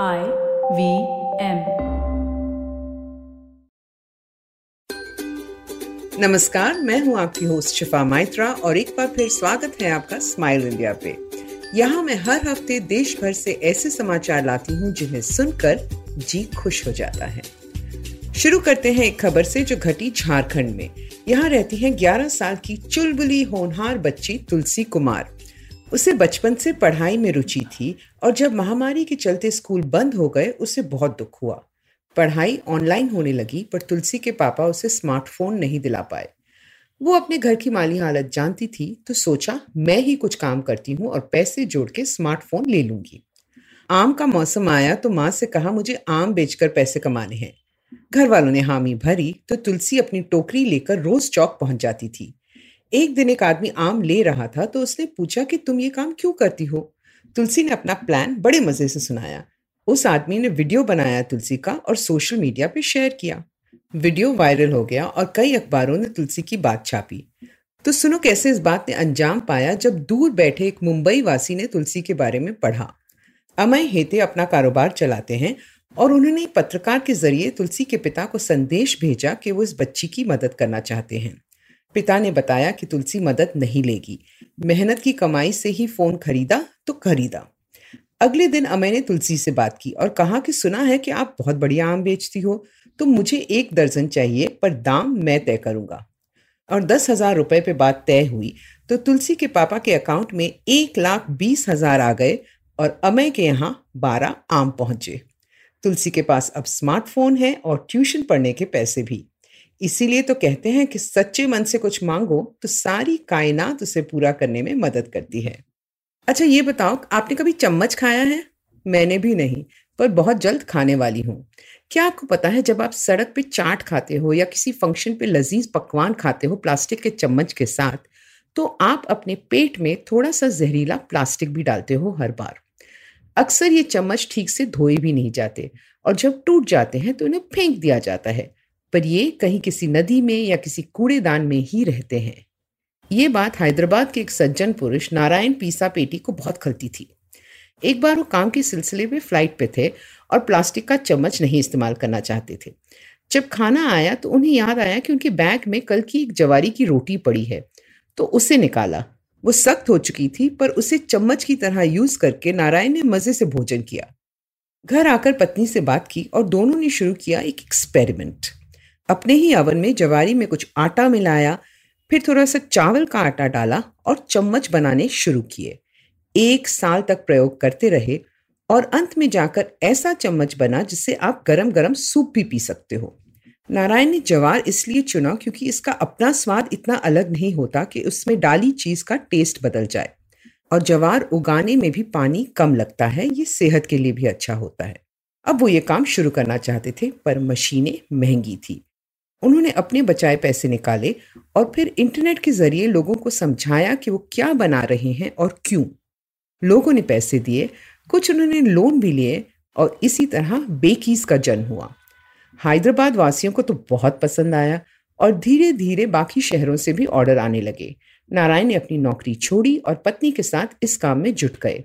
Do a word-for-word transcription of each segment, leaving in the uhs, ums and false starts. आई V M. नमस्कार, मैं हूं आपकी होस्ट शिफा माइत्रा और एक बार फिर स्वागत है आपका स्माइल इंडिया पे। यहाँ मैं हर हफ्ते देश भर से ऐसे समाचार लाती हूँ जिन्हें सुनकर जी खुश हो जाता है। शुरू करते हैं एक खबर से जो घटी झारखंड में। यहाँ रहती है ग्यारह साल की चुलबुली होनहार बच्ची तुलसी कुमार। उसे बचपन से पढ़ाई में रुचि थी और जब महामारी के चलते स्कूल बंद हो गए उसे बहुत दुख हुआ। पढ़ाई ऑनलाइन होने लगी पर तुलसी के पापा उसे स्मार्टफोन नहीं दिला पाए। वो अपने घर की माली हालत जानती थी तो सोचा मैं ही कुछ काम करती हूँ और पैसे जोड़ के स्मार्टफोन ले लूंगी। आम का मौसम आया तो माँ से कहा मुझे आम बेचकर पैसे कमाने हैं। घर वालों ने हामी भरी तो तुलसी अपनी टोकरी लेकर रोज चौक पहुंच जाती थी। एक दिन एक आदमी आम ले रहा था तो उसने पूछा कि तुम ये काम क्यों करती हो। तुलसी ने अपना प्लान बड़े मजे से सुनाया। उस आदमी ने वीडियो बनाया तुलसी का और सोशल मीडिया पे शेयर किया। वीडियो वायरल हो गया और कई अखबारों ने तुलसी की बात छापी। तो सुनो कैसे इस बात ने अंजाम पाया जब दूर बैठे एक मुंबई वासी ने तुलसी के बारे में पढ़ा। अमय हेते अपना कारोबार चलाते हैं और उन्होंने पत्रकार के जरिए तुलसी के पिता को संदेश भेजा कि वो इस बच्ची की मदद करना चाहते हैं। पिता ने बताया कि तुलसी मदद नहीं लेगी, मेहनत की कमाई से ही फोन खरीदा तो खरीदा। अगले दिन अमय ने तुलसी से बात की और कहा कि सुना है कि आप बहुत बढ़िया आम बेचती हो तो मुझे एक दर्जन चाहिए पर दाम मैं तय करूंगा। और दस हजार रुपये पे बात तय हुई तो तुलसी के पापा के अकाउंट में एक लाख बीस हजार आ गए और अमय के यहाँ बारह आम पहुंचे। तुलसी के पास अब स्मार्टफोन है और ट्यूशन पढ़ने के पैसे भी। इसीलिए तो कहते हैं कि सच्चे मन से कुछ मांगो तो सारी कायनात उसे पूरा करने में मदद करती है। अच्छा ये बताओ, आपने कभी चम्मच खाया है? मैंने भी नहीं, पर बहुत जल्द खाने वाली हूँ। क्या आपको पता है जब आप सड़क पे चाट खाते हो या किसी फंक्शन पे लजीज पकवान खाते हो प्लास्टिक के चम्मच के साथ, तो आप अपने पेट में थोड़ा सा जहरीला प्लास्टिक भी डालते हो हर बार। अक्सर ये चम्मच ठीक से धोए भी नहीं जाते और जब टूट जाते हैं तो इन्हें फेंक दिया जाता है, पर ये कहीं किसी नदी में या किसी कूड़ेदान में ही रहते हैं। ये बात हैदराबाद के एक सज्जन पुरुष नारायण पीसा पेटी को बहुत खलती थी। एक बार वो काम के सिलसिले में फ्लाइट पे थे और प्लास्टिक का चम्मच नहीं इस्तेमाल करना चाहते थे। जब खाना आया तो उन्हें याद आया कि उनके बैग में कल की एक जवारी की रोटी पड़ी है, तो उसे निकाला। वो सख्त हो चुकी थी पर उसे चम्मच की तरह यूज करके नारायण ने मजे से भोजन किया। घर आकर पत्नी से बात की और दोनों ने शुरू किया एक एक्सपेरिमेंट। अपने ही अवन में जवारी में कुछ आटा मिलाया, फिर थोड़ा सा चावल का आटा डाला और चम्मच बनाने शुरू किए। एक साल तक प्रयोग करते रहे और अंत में जाकर ऐसा चम्मच बना जिससे आप गरम गरम सूप भी पी सकते हो। नारायण ने जवार इसलिए चुना क्योंकि इसका अपना स्वाद इतना अलग नहीं होता कि उसमें डाली चीज का टेस्ट बदल जाए, और जवार उगाने में भी पानी कम लगता है। ये सेहत के लिए भी अच्छा होता है। अब वो ये काम शुरू करना चाहते थे पर मशीनें महंगी थी। उन्होंने अपने बचाए पैसे निकाले और फिर इंटरनेट के जरिए लोगों को समझाया कि वो क्या बना रहे हैं और क्यों। लोगों ने पैसे दिए, कुछ उन्होंने लोन भी लिए और इसी तरह बेकीज़ का जन्म हुआ। हैदराबाद वासियों को तो बहुत पसंद आया और धीरे धीरे बाकी शहरों से भी ऑर्डर आने लगे। नारायण ने अपनी नौकरी छोड़ी और पत्नी के साथ इस काम में जुट गए।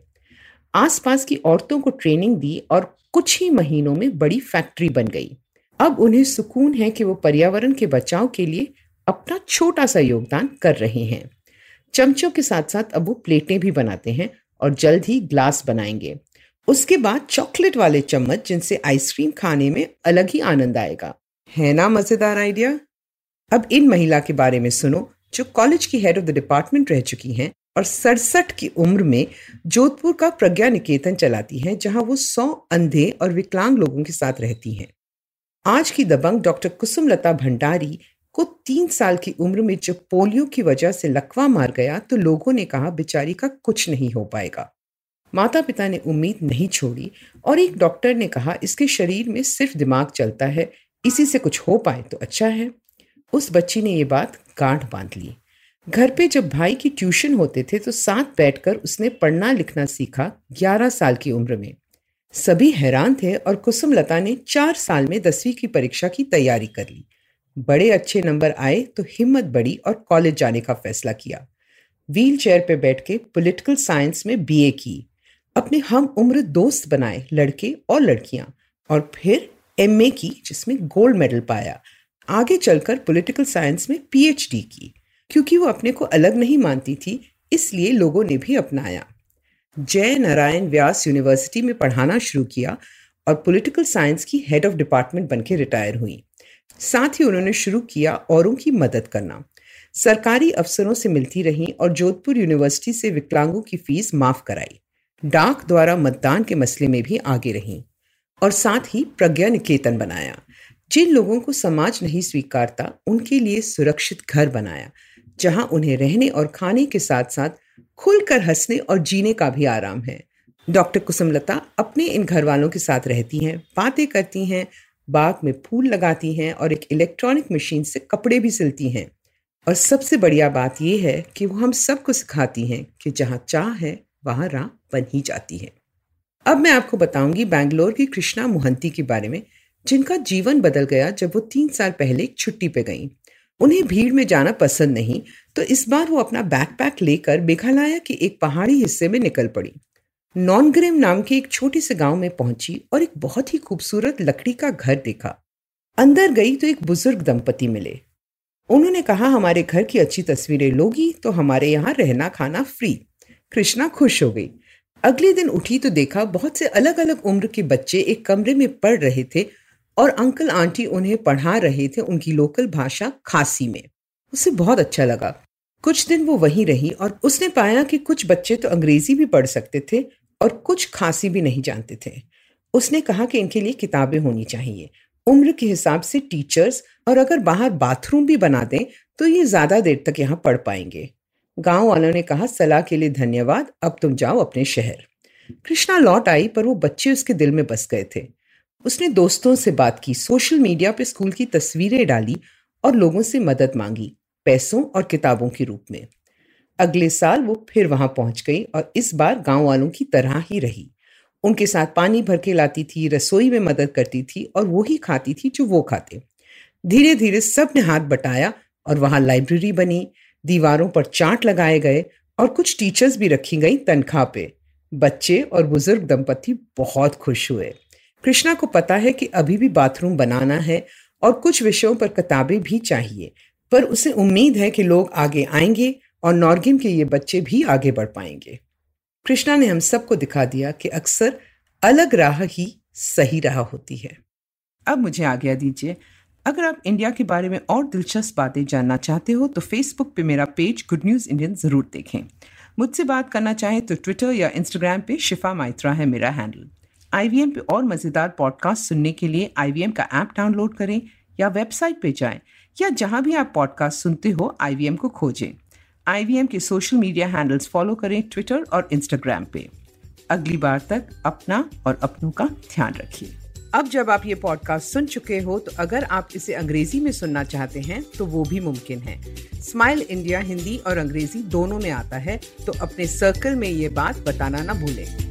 आसपास की औरतों को ट्रेनिंग दी और कुछ ही महीनों में बड़ी फैक्ट्री बन गई। अब उन्हें सुकून है कि वो पर्यावरण के बचाव के लिए अपना छोटा सा योगदान कर रहे हैं। चमचों के साथ साथ अब वो प्लेटें भी बनाते हैं और जल्द ही ग्लास बनाएंगे। उसके बाद चॉकलेट वाले चम्मच जिनसे आइसक्रीम खाने में अलग ही आनंद आएगा। है ना मजेदार आइडिया। अब इन महिला के बारे में सुनो जो कॉलेज की हेड ऑफ द डिपार्टमेंट रह चुकी हैं और सड़सठ की उम्र में जोधपुर का प्रज्ञा निकेतन चलाती हैं, जहां वो सौ अंधे और विकलांग लोगों के साथ रहती हैं। आज की दबंग डॉक्टर कुसुमलता भंडारी को तीन साल की उम्र में जब पोलियो की वजह से लकवा मार गया तो लोगों ने कहा बेचारी का कुछ नहीं हो पाएगा। माता पिता ने उम्मीद नहीं छोड़ी और एक डॉक्टर ने कहा इसके शरीर में सिर्फ दिमाग चलता है, इसी से कुछ हो पाए तो अच्छा है। उस बच्ची ने ये बात गांठ बांध ली। घर पे जब भाई की ट्यूशन होते थे तो साथ बैठकर उसने पढ़ना लिखना सीखा ग्यारह साल की उम्र में। सभी हैरान थे और कुसुमलता ने चार साल में दसवीं की परीक्षा की तैयारी कर ली। बड़े अच्छे नंबर आए तो हिम्मत बढ़ी और कॉलेज जाने का फैसला किया। व्हील चेयर पर बैठ के पॉलिटिकल साइंस में बी ए की। अपने हम उम्र दोस्त बनाए लड़के और लड़कियां, और फिर एमए की जिसमें गोल्ड मेडल पाया। आगे चलकर पॉलिटिकल साइंस में पीएचडी की। क्योंकि वो अपने को अलग नहीं मानती थी, इसलिए लोगों ने भी अपनाया। जयनारायण व्यास यूनिवर्सिटी में पढ़ाना शुरू किया और पॉलिटिकल साइंस की हेड ऑफ डिपार्टमेंट बनके रिटायर हुई। साथ ही उन्होंने शुरू किया औरों की मदद करना। सरकारी अफसरों से मिलती रहीं और जोधपुर यूनिवर्सिटी से विकलांगों की फीस माफ कराई। डाक द्वारा मतदान के मसले में भी आगे रहीं और साथ ही प्रज्ञा निकेतन बनाया। जिन लोगों को समाज नहीं स्वीकारता उनके लिए सुरक्षित घर बनाया, जहां उन्हें रहने और खाने के साथ साथ खुलकर हंसने और जीने का भी आराम है। डॉक्टर कुसुमलता अपने इन घर वालों के साथ रहती हैं, बातें करती हैं, बाग में फूल लगाती हैं और एक इलेक्ट्रॉनिक मशीन से कपड़े भी सिलती हैं। और सबसे बढ़िया बात यह है कि वो हम सबको सिखाती हैं कि जहाँ चाह है वहाँ राह बन ही जाती है। अब मैं आपको बताऊंगी बेंगलोर की कृष्णा मोहंती के बारे में, जिनका जीवन बदल गया जब वो तीन साल पहले छुट्टी पे गईं। उन्हें भीड़ में जाना पसंद नहीं, तो इस बार वो अपना बैकपैक लेकर मेघालय के एक पहाड़ी हिस्से में निकल पड़ी। नॉन्ग्रीम नाम के एक छोटे से गांव में पहुंची और एक बहुत ही खूबसूरत लकड़ी का घर देखा। अंदर गई तो एक बुजुर्ग दंपति मिले। उन्होंने कहा, हमारे घर की अच्छी तस्वीरें लोगी तो हमारे यहाँ रहना खाना फ्री। कृष्णा खुश हो गई। अगले दिन उठी तो देखा बहुत से अलग अलग उम्र के बच्चे एक कमरे में पढ़ रहे थे और अंकल आंटी उन्हें पढ़ा रहे थे उनकी लोकल भाषा खासी में। उसे बहुत अच्छा लगा। कुछ दिन वो वहीं रही और उसने पाया कि कुछ बच्चे तो अंग्रेजी भी पढ़ सकते थे और कुछ खासी भी नहीं जानते थे। उसने कहा कि इनके लिए किताबें होनी चाहिए, उम्र के हिसाब से टीचर्स, और अगर बाहर बाथरूम भी बना दें तो ये ज़्यादा देर तक यहाँ पढ़ पाएंगे। गाँव वालों ने कहा, सलाह के लिए धन्यवाद, अब तुम जाओ अपने शहर। कृष्णा लौट आई पर वो बच्चे उसके दिल में बस गए थे। उसने दोस्तों से बात की, सोशल मीडिया पर स्कूल की तस्वीरें डाली और लोगों से मदद मांगी, पैसों और किताबों के रूप में। अगले साल वो फिर वहां पहुंच गई और इस बार गांव वालों की तरह ही रही। उनके साथ पानी भर के लाती थी, रसोई में मदद करती थी और वो ही खाती थी जो वो खाते। धीरे धीरे सब ने हाथ बटाया और वहां लाइब्रेरी बनी, दीवारों पर चार्ट लगाए गए और कुछ टीचर्स भी रखी गई तनख्वाह पे। बच्चे और बुजुर्ग दंपति बहुत खुश हुए। कृष्णा को पता है कि अभी भी बाथरूम बनाना है और कुछ विषयों पर किताबें भी चाहिए, पर उसे उम्मीद है कि लोग आगे आएंगे और नॉर्गिम के ये बच्चे भी आगे बढ़ पाएंगे। कृष्णा ने हम सबको दिखा दिया कि अक्सर अलग राह ही सही राह होती है। अब मुझे आज्ञा दीजिए। अगर आप इंडिया के बारे में और दिलचस्प बातें जानना चाहते हो तो फेसबुक पे मेरा पेज गुड न्यूज़ इंडिया ज़रूर देखें। मुझसे बात करना चाहें तो ट्विटर या इंस्टाग्राम पे शिफा माइत्रा है मेरा हैंडल। आई वी एम पे और मज़ेदार पॉडकास्ट सुनने के लिए आई वी एम का ऐप डाउनलोड करें या वेबसाइट पे जाएं, या जहां भी आप पॉडकास्ट सुनते हो आई वी एम को खोजें। आई वी एम के सोशल मीडिया हैंडल्स फॉलो करें ट्विटर और इंस्टाग्राम पे। अगली बार तक अपना और अपनों का ध्यान रखिए। अब जब आप ये पॉडकास्ट सुन चुके हो तो अगर आप इसे अंग्रेजी में सुनना चाहते हैं तो वो भी मुमकिन है। स्माइल इंडिया हिंदी और अंग्रेजी दोनों में आता है, तो अपने सर्कल में ये बात बताना ना भूलें।